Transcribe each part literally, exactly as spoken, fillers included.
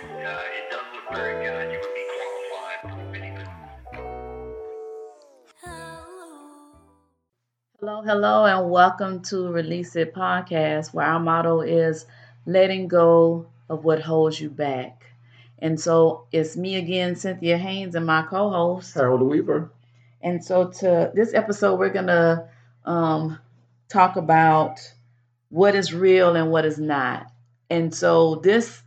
and uh, it does look very good. You would be qualified for anything. Hello, hello, and welcome to Release It Podcast, where our motto is letting go of what holds you back. And so it's me again, Cynthia Haynes, and my co-host, Harold Weaver. And so to this episode, we're going to um, talk about what is real and what is not. And so this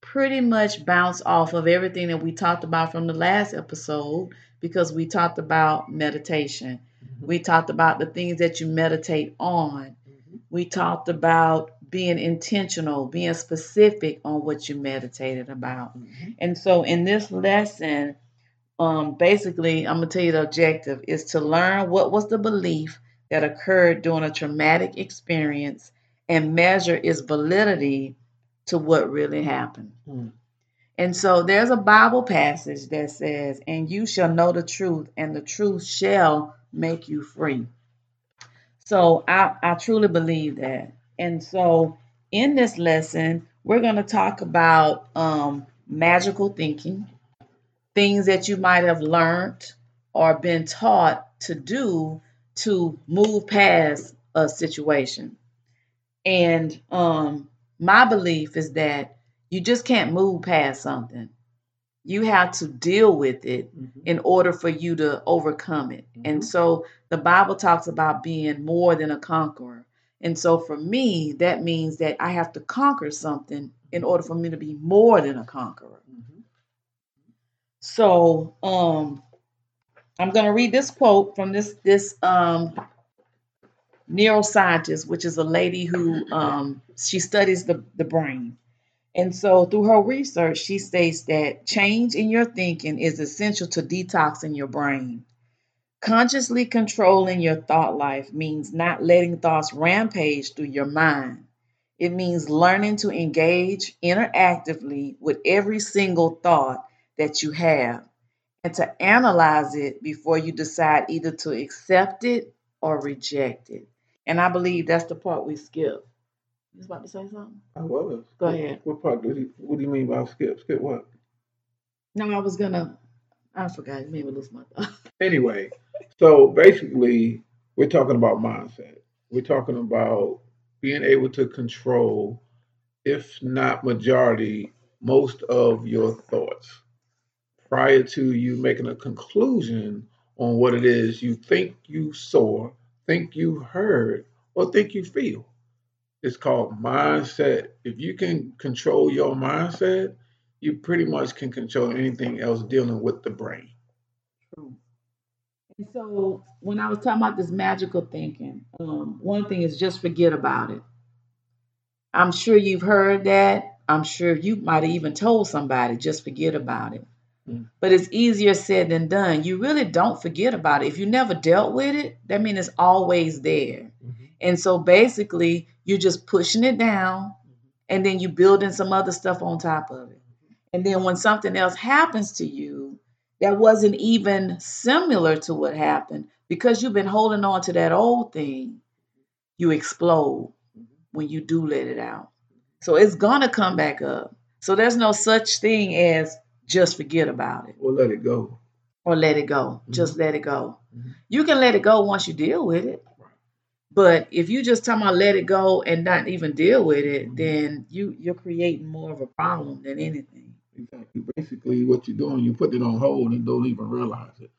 pretty much bounced off of everything that we talked about from the last episode, because we talked about meditation. Mm-hmm. We talked about the things that you meditate on. Mm-hmm. We talked about being intentional, being specific on what you meditated about. Mm-hmm. And so in this lesson, um, basically, I'm going to tell you the objective is to learn what was the belief that occurred during a traumatic experience and measure its validity to what really happened. Mm. And so there's a Bible passage that says, and you shall know the truth, and the truth shall make you free. So I, I truly believe that. And so in this lesson, we're going to talk about um, magical thinking, things that you might have learned or been taught to do to move past a situation. And um, my belief is that you just can't move past something. You have to deal with it mm-hmm. in order for you to overcome it. Mm-hmm. And so the Bible talks about being more than a conqueror. And so for me, that means that I have to conquer something in order for me to be more than a conqueror. Mm-hmm. So, um, I'm going to read this quote from this this um, neuroscientist, which is a lady who um, she studies the, the brain. And so through her research, she states that change in your thinking is essential to detoxing your brain. Consciously controlling your thought life means not letting thoughts rampage through your mind. It means learning to engage interactively with every single thought that you have, and to analyze it before you decide either to accept it or reject it. And I believe that's the part we skip. You was about to say something? I was. Go what, ahead. What part? Did you, what do you mean by skip? Skip what? No, I was going to. I forgot. You made me lose my thought. Anyway, so basically, we're talking about mindset. We're talking about being able to control, if not majority, most of your thoughts, prior to you making a conclusion on what it is you think you saw, think you heard, or think you feel. It's called mindset. If you can control your mindset, you pretty much can control anything else dealing with the brain. True. And so when I was talking about this magical thinking, um, one thing is just forget about it. I'm sure you've heard that. I'm sure you might have even told somebody, just forget about it. But it's easier said than done. You really don't forget about it. If you never dealt with it, that means it's always there. Mm-hmm. And so basically, you're just pushing it down, mm-hmm. and then you building some other stuff on top of it. Mm-hmm. And then when something else happens to you that wasn't even similar to what happened, because you've been holding on to that old thing, you explode mm-hmm. when you do let it out. So it's going to come back up. So there's no such thing as just forget about it. Or let it go. Or let it go. Mm-hmm. Just let it go. Mm-hmm. You can let it go once you deal with it. Right. But if you just talking about let it go and not even deal with it, mm-hmm. then you, you're creating more of a problem than anything. Exactly. Basically, what you're doing, you're putting it on hold and don't even realize it.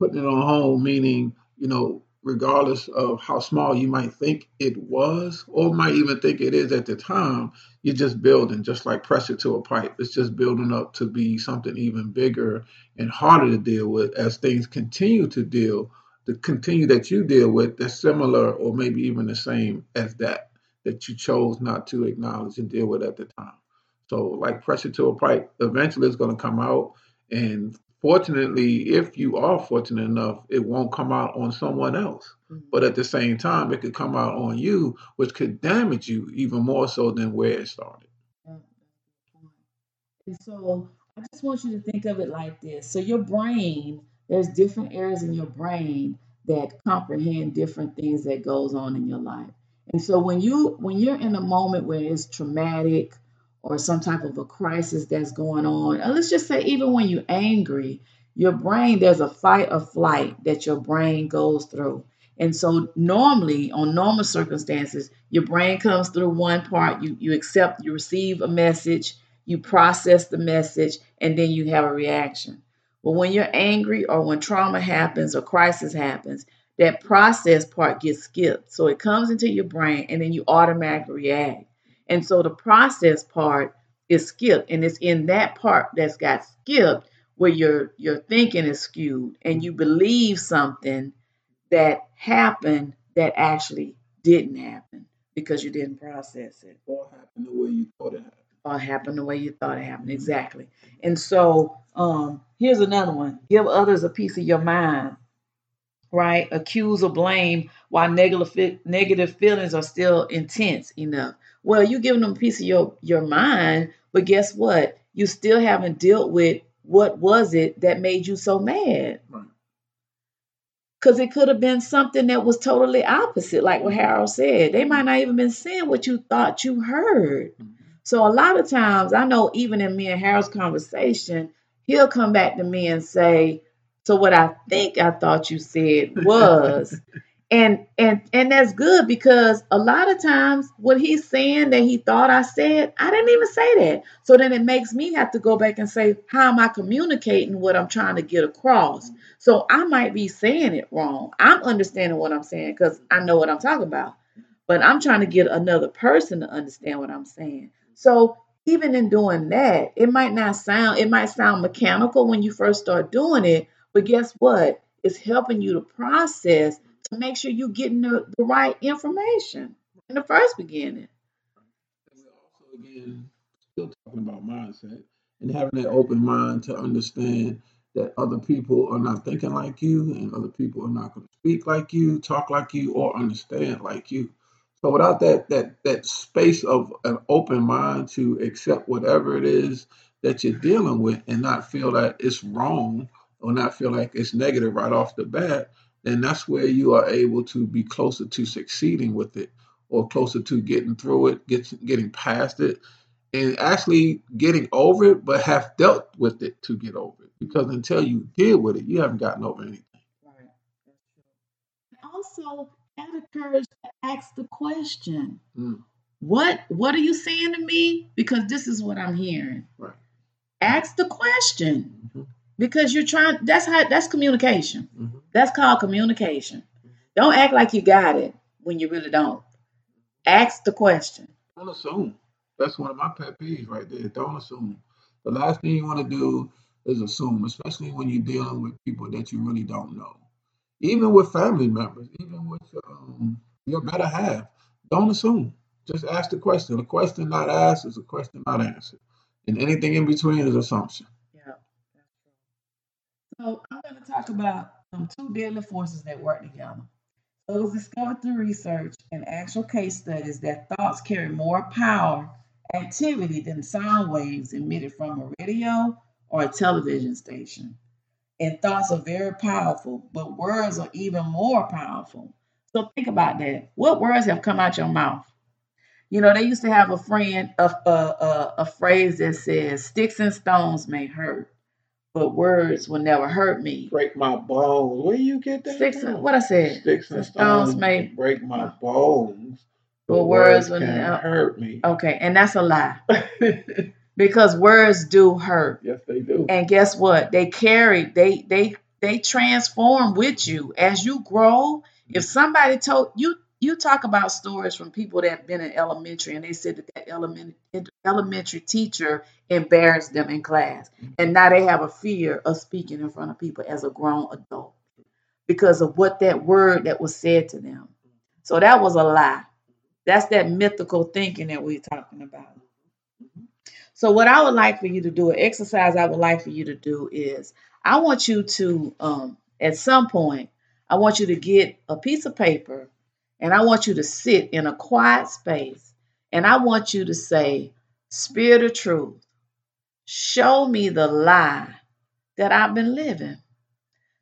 Putting it on hold meaning, you know, regardless of how small you might think it was or might even think it is at the time, you're just building, just like pressure to a pipe. It's just building up to be something even bigger and harder to deal with as things continue to deal, the continue that you deal with that's similar or maybe even the same as that, that you chose not to acknowledge and deal with at the time. So like pressure to a pipe, eventually it's going to come out, and fortunately, if you are fortunate enough, it won't come out on someone else. Mm-hmm. But at the same time, it could come out on you, which could damage you even more so than where it started. And so I just want you to think of it like this. So your brain, there's different areas in your brain that comprehend different things that goes on in your life. And so when you when you're in a moment where it's traumatic or some type of a crisis that's going on. And let's just say even when you're angry, your brain, there's a fight or flight that your brain goes through. And so normally, on normal circumstances, your brain comes through one part, you, you accept, you receive a message, you process the message, and then you have a reaction. But when you're angry or when trauma happens or crisis happens, that process part gets skipped. So it comes into your brain and then you automatically react. And so the process part is skipped. And it's in that part that's got skipped where your, your thinking is skewed and you believe something that happened that actually didn't happen because you didn't process it. Or happened the way you thought it happened. Or happened the way you thought it happened. Exactly. And so um, here's another one. Give others a piece of your mind. Right? Accuse or blame while negative negative feelings are still intense enough. Well, you're giving them a piece of your, your mind, but guess what? You still haven't dealt with what was it that made you so mad. Because it could have been something that was totally opposite, like what Harold said. They might not even been saying what you thought you heard. So a lot of times, I know even in me and Harold's conversation, he'll come back to me and say, so what I think I thought you said was, and and and that's good because a lot of times what he's saying that he thought I said, I didn't even say that. So then it makes me have to go back and say, how am I communicating what I'm trying to get across? So I might be saying it wrong. I'm understanding what I'm saying because I know what I'm talking about, but I'm trying to get another person to understand what I'm saying. So even in doing that, it might not sound, it might sound mechanical when you first start doing it, but guess what? It's helping you to process to make sure you're getting the, the right information in the first beginning. And also, again, still talking about mindset and having that open mind to understand that other people are not thinking like you and other people are not going to speak like you, talk like you, or understand like you. So without that that that space of an open mind to accept whatever it is that you're dealing with and not feel that it's wrong or not feel like it's negative right off the bat, then that's where you are able to be closer to succeeding with it or closer to getting through it, get, getting past it, and actually getting over it, but have dealt with it to get over it. Because until you deal with it, you haven't gotten over anything. Right. Also, have the courage to ask the question. Mm. What, what are you saying to me? Because this is what I'm hearing. Right. Ask the question. Mm-hmm. Because you're trying, that's how, that's communication. Mm-hmm. That's called communication. Mm-hmm. Don't act like you got it when you really don't. Ask the question. Don't assume. That's one of my pet peeves right there. Don't assume. The last thing you want to do is assume, especially when you're dealing with people that you really don't know. Even with family members, even with um, your better half, don't assume. Just ask the question. A question not asked is a question not answered. And anything in between is assumption. So I'm going to talk about um, two deadly forces that work together. So it was discovered through research and actual case studies that thoughts carry more power activity than sound waves emitted from a radio or a television station. And thoughts are very powerful, but words are even more powerful. So think about that. What words have come out your mouth? You know, they used to have a friend, a, a, a, a phrase that says, sticks and stones may hurt, but words will never hurt me. Break my bones. Where do you get that? Sticks and, what I said? Sticks and stones, stones may break my bones, but, but words, words will never hurt me. Okay, and that's a lie. Because words do hurt. Yes, they do. And guess what? They carry, they they they transform with you. As you grow, mm-hmm. if somebody told you, you talk about stories from people that have been in elementary and they said that that element, elementary teacher embarrassed them in class. And now they have a fear of speaking in front of people as a grown adult because of what that word that was said to them. So that was a lie. That's that mythical thinking that we're talking about. So what I would like for you to do, an exercise I would like for you to do is I want you to, um, at some point, I want you to get a piece of paper. And I want you to sit in a quiet space and I want you to say, Spirit of Truth, show me the lie that I've been living.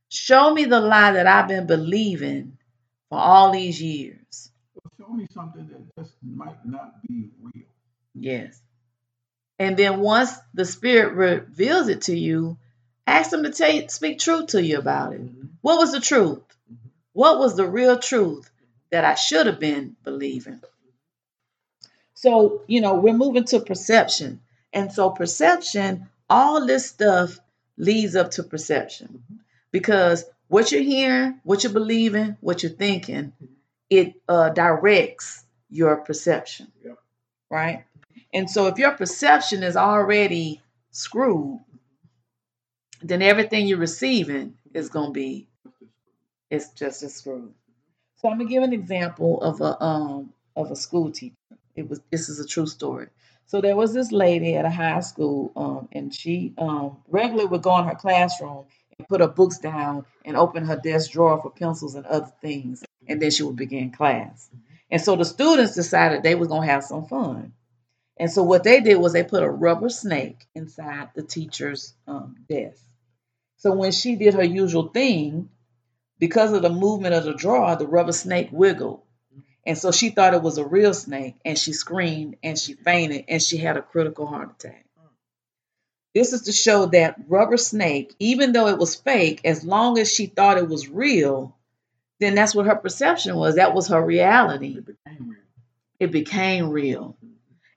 Show me the lie that I've been believing for all these years. Show me something that just might not be real. Yes. And then once the Spirit reveals it to you, ask them to take, speak truth to you about it. Mm-hmm. What was the truth? Mm-hmm. What was the real truth that I should have been believing? So, you know, we're moving to perception. And so perception, all this stuff leads up to perception. Mm-hmm. Because what you're hearing, what you're believing, what you're thinking, mm-hmm. it uh, directs your perception, yeah. right? And so if your perception is already screwed, then everything you're receiving is going to be, it's just as screwed. So I'm going to give an example of a um of a school teacher. It was, this is a true story. So there was this lady at a high school, um, and she um, regularly would go in her classroom and put her books down and open her desk drawer for pencils and other things, and then she would begin class. And so the students decided they were going to have some fun. And so what they did was they put a rubber snake inside the teacher's um, desk. So when she did her usual thing, because of the movement of the drawer, the rubber snake wiggled. And so she thought it was a real snake, and she screamed, and she fainted, and she had a critical heart attack. This is to show that rubber snake, even though it was fake, as long as she thought it was real, then that's what her perception was. That was her reality. It became real. It became real.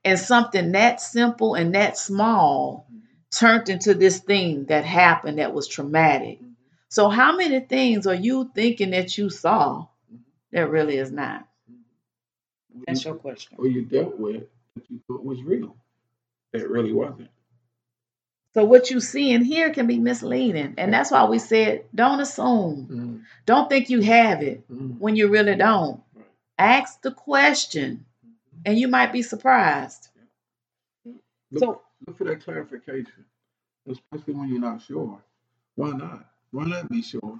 And something that simple and that small turned into this thing that happened that was traumatic. So how many things are you thinking that you saw that really is not? That's your question. Or you dealt with that you thought was real. That really wasn't. So what you see and hear can be misleading. And that's why we said, don't assume. Mm-hmm. Don't think you have it mm-hmm. when you really don't. Right. Ask the question. And you might be surprised. Look, so, look for that clarification, especially when you're not sure. Why not? Why not be sure?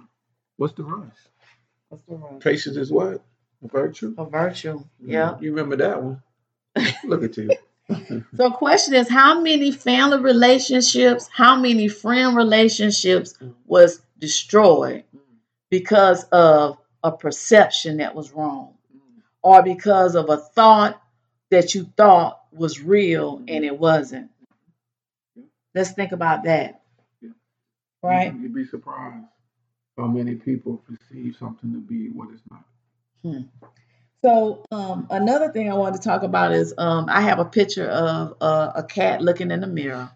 What's the rush? What's the rush? Patience is what? A virtue? A virtue, yeah. You remember that one? Look at you. So the question is, how many family relationships, how many friend relationships was destroyed because of a perception that was wrong or because of a thought that you thought was real and it wasn't? Let's think about that. Yeah. Right? You'd be surprised how many people perceive something to be what it's not. Hmm. So um, another thing I wanted to talk about is um, I have a picture of uh, a cat looking in the mirror.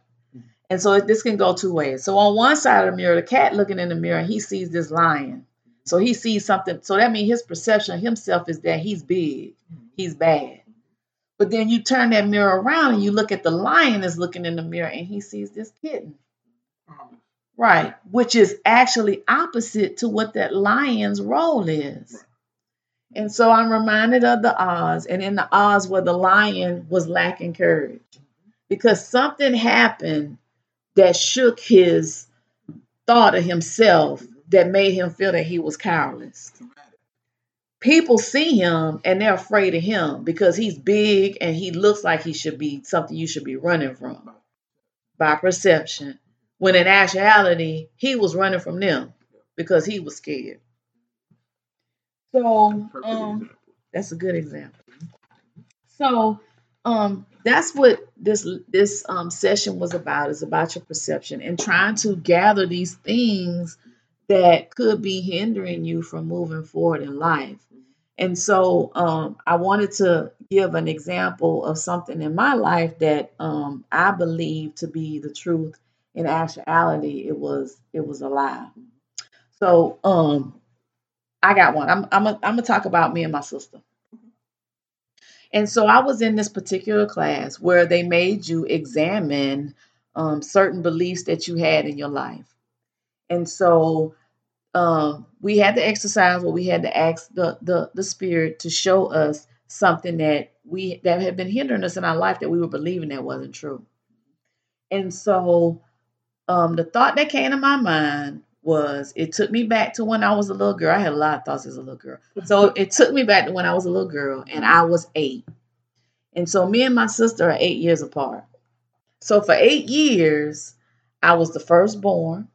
And so this can go two ways. So on one side of the mirror, the cat looking in the mirror, he sees this lion. So he sees something. So that means his perception of himself is that he's big. He's bad. But then you turn that mirror around and you look at the lion is looking in the mirror and he sees this kitten. Right. Which is actually opposite to what that lion's role is. And so I'm reminded of the Oz, and in the Oz where the lion was lacking courage because something happened that shook his thought of himself that made him feel that he was powerless. People see him and they're afraid of him because he's big and he looks like he should be something you should be running from by perception. When in actuality, he was running from them because he was scared. So um, that's a good example. So um, that's what this this um, session was about, is about your perception and trying to gather these things that could be hindering you from moving forward in life. And so um, I wanted to give an example of something in my life that um, I believe to be the truth. In actuality, it was it was a lie. So um I got one. I'm I'm a, I'm gonna talk about me and my sister. And so I was in this particular class where they made you examine um, certain beliefs that you had in your life. And so um, we had the exercise where we had to ask the, the the Spirit to show us something that we that had been hindering us in our life that we were believing that wasn't true. And so um, the thought that came to my mind was, it took me back to when I was a little girl. I had a lot of thoughts as a little girl. So it took me back to when I was a little girl and I was eight. And so me and my sister are eight years apart. So for eight years, I was the firstborn.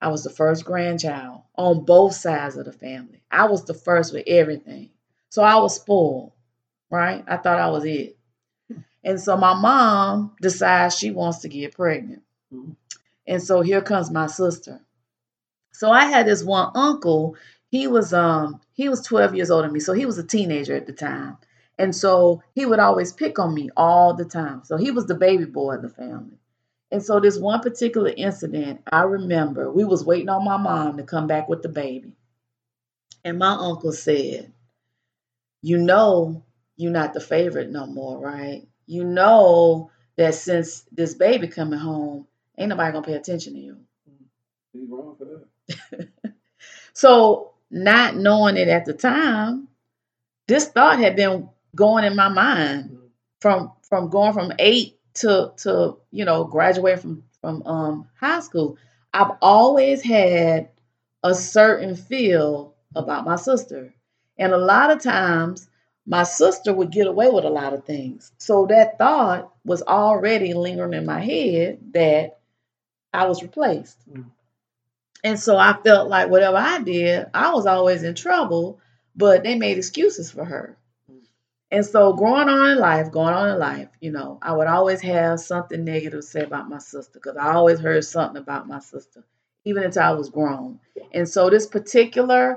I was the first grandchild on both sides of the family. I was the first with everything. So I was spoiled, right? I thought I was it. And so my mom decides she wants to get pregnant. Mm-hmm. And so here comes my sister. So I had this one uncle. He was um he was twelve years older than me. So he was a teenager at the time. And so he would always pick on me all the time. So he was the baby boy of the family. And so this one particular incident, I remember we was waiting on my mom to come back with the baby. And my uncle said, you know, you're not the favorite no more, right? You know that since this baby coming home, ain't nobody going to pay attention to you. He's wrong for that. So not knowing it at the time, this thought had been going in my mind from from going from eight to, to you know, graduating from, from um, high school. I've always had a certain feel about my sister. And a lot of times, my sister would get away with a lot of things. So that thought was already lingering in my head that I was replaced. Mm. And so I felt like whatever I did, I was always in trouble, but they made excuses for her. Mm. And so growing on in life, going on in life, you know, I would always have something negative to say about my sister because I always heard something about my sister, even until I was grown. And so this particular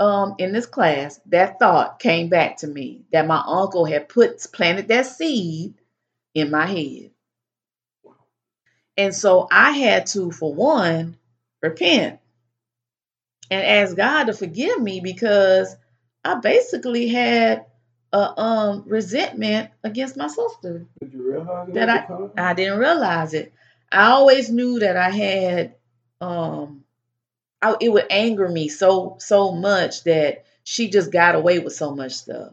Um, in this class, that thought came back to me that my uncle had put planted that seed in my head. And so I had to, for one, repent and ask God to forgive me because I basically had a um, resentment against my sister. Did you realize that I, time? I didn't realize it. I always knew that I had um I, it would anger me so so much that she just got away with so much stuff,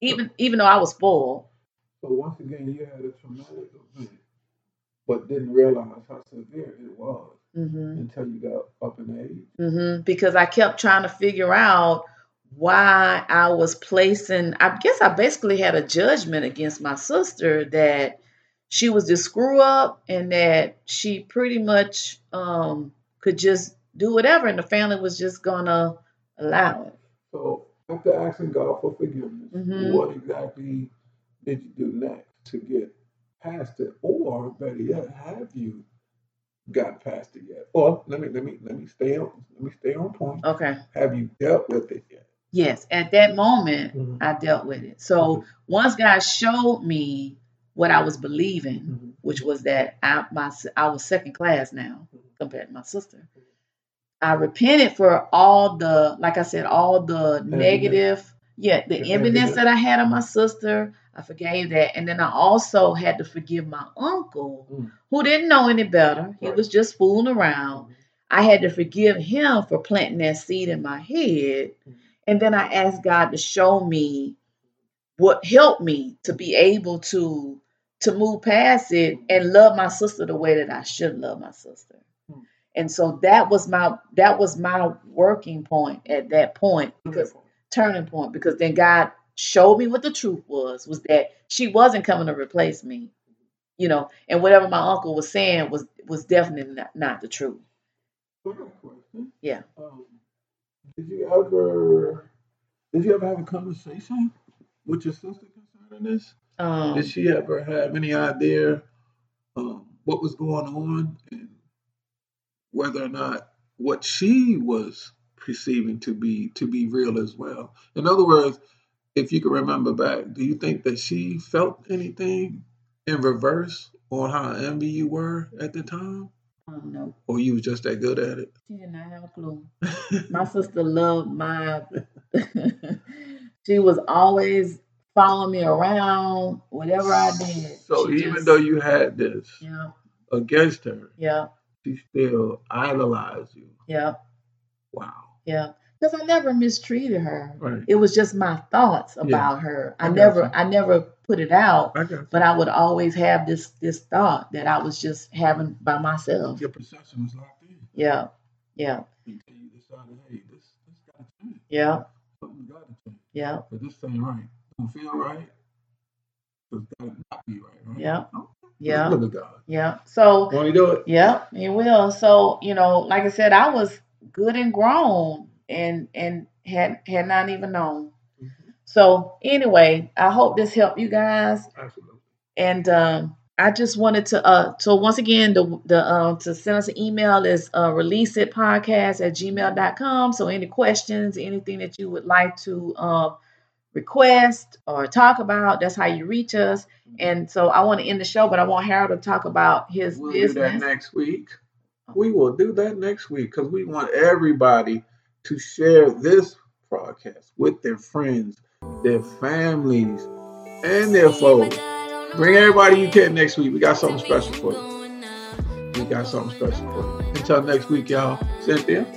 even even though I was spoiled. So once again, you had a traumatic event, but didn't realize how severe it was mm-hmm. until you got up in age. Mm-hmm. Because I kept trying to figure out why I was placing. I guess I basically had a judgment against my sister that she was this screw up and that she pretty much um, could just do whatever, and the family was just gonna allow it. So after asking God for forgiveness, mm-hmm. what exactly did you do next to get past it, or better yet, have you got past it yet? Or let me let me let me stay on let me stay on point. Okay. Have you dealt with it yet? Yes. At that moment, mm-hmm. I dealt with it. So mm-hmm. once God showed me what I was believing, mm-hmm. which was that I my I was second class now mm-hmm. compared to my sister. I repented for all the, like I said, all the mm-hmm. negative, yeah, the mm-hmm. evidence that I had on my sister. I forgave that. And then I also had to forgive my uncle mm-hmm. who didn't know any better. He right. was just fooling around. Mm-hmm. I had to forgive him for planting that seed in my head. Mm-hmm. And then I asked God to show me what helped me to be able to, to move past it and love my sister the way that I should love my sister. And so that was my that was my working point at that point, because turning point, because then God showed me what the truth was, was that she wasn't coming to replace me, you know, and whatever my uncle was saying was was definitely not, not the truth. Yeah. Um, did you ever did you ever have a conversation with your sister concerning this? Um, did she ever have any idea um, what was going on? And whether or not what she was perceiving to be to be real as well. In other words, if you can remember back, do you think that she felt anything in reverse on how envy you were at the time? I don't know. Or you was just that good at it? She did not have a clue. My sister loved my... She was always following me around, whatever I did. So even just... though you had this yeah. against her... yeah. She still idolized you. Yeah. Wow. Yeah. Because I never mistreated her. Right. It was just my thoughts about yeah. her. I, I never you. I never put it out, I but I would always have this this thought that I was just having by myself. Your perception was locked in. Yeah. Yeah. Until you decided, hey, this this got to change. Yeah. Something got to change. Yeah. But this ain't right. Don't feel right. It's got to not be right, right? Yeah. No? Yeah. Yeah. So want to do it? Yeah, you will. So, you know, like I said, I was good and grown and and had had not even known. Mm-hmm. So anyway, I hope this helped you guys. Absolutely. And um, I just wanted to, uh, so once again, the, the um, to send us an email is uh, release it podcast at gmail dot com. So any questions, anything that you would like to uh, request or talk about, that's how you reach us. And so I want to end the show, but I want Harold to talk about his we'll business. Do that next week. We will do that next week because we want everybody to share this podcast with their friends, their families, and their folks. Bring everybody you can next week. We got something special for you. We got something special for you. Until next week, y'all. Cynthia.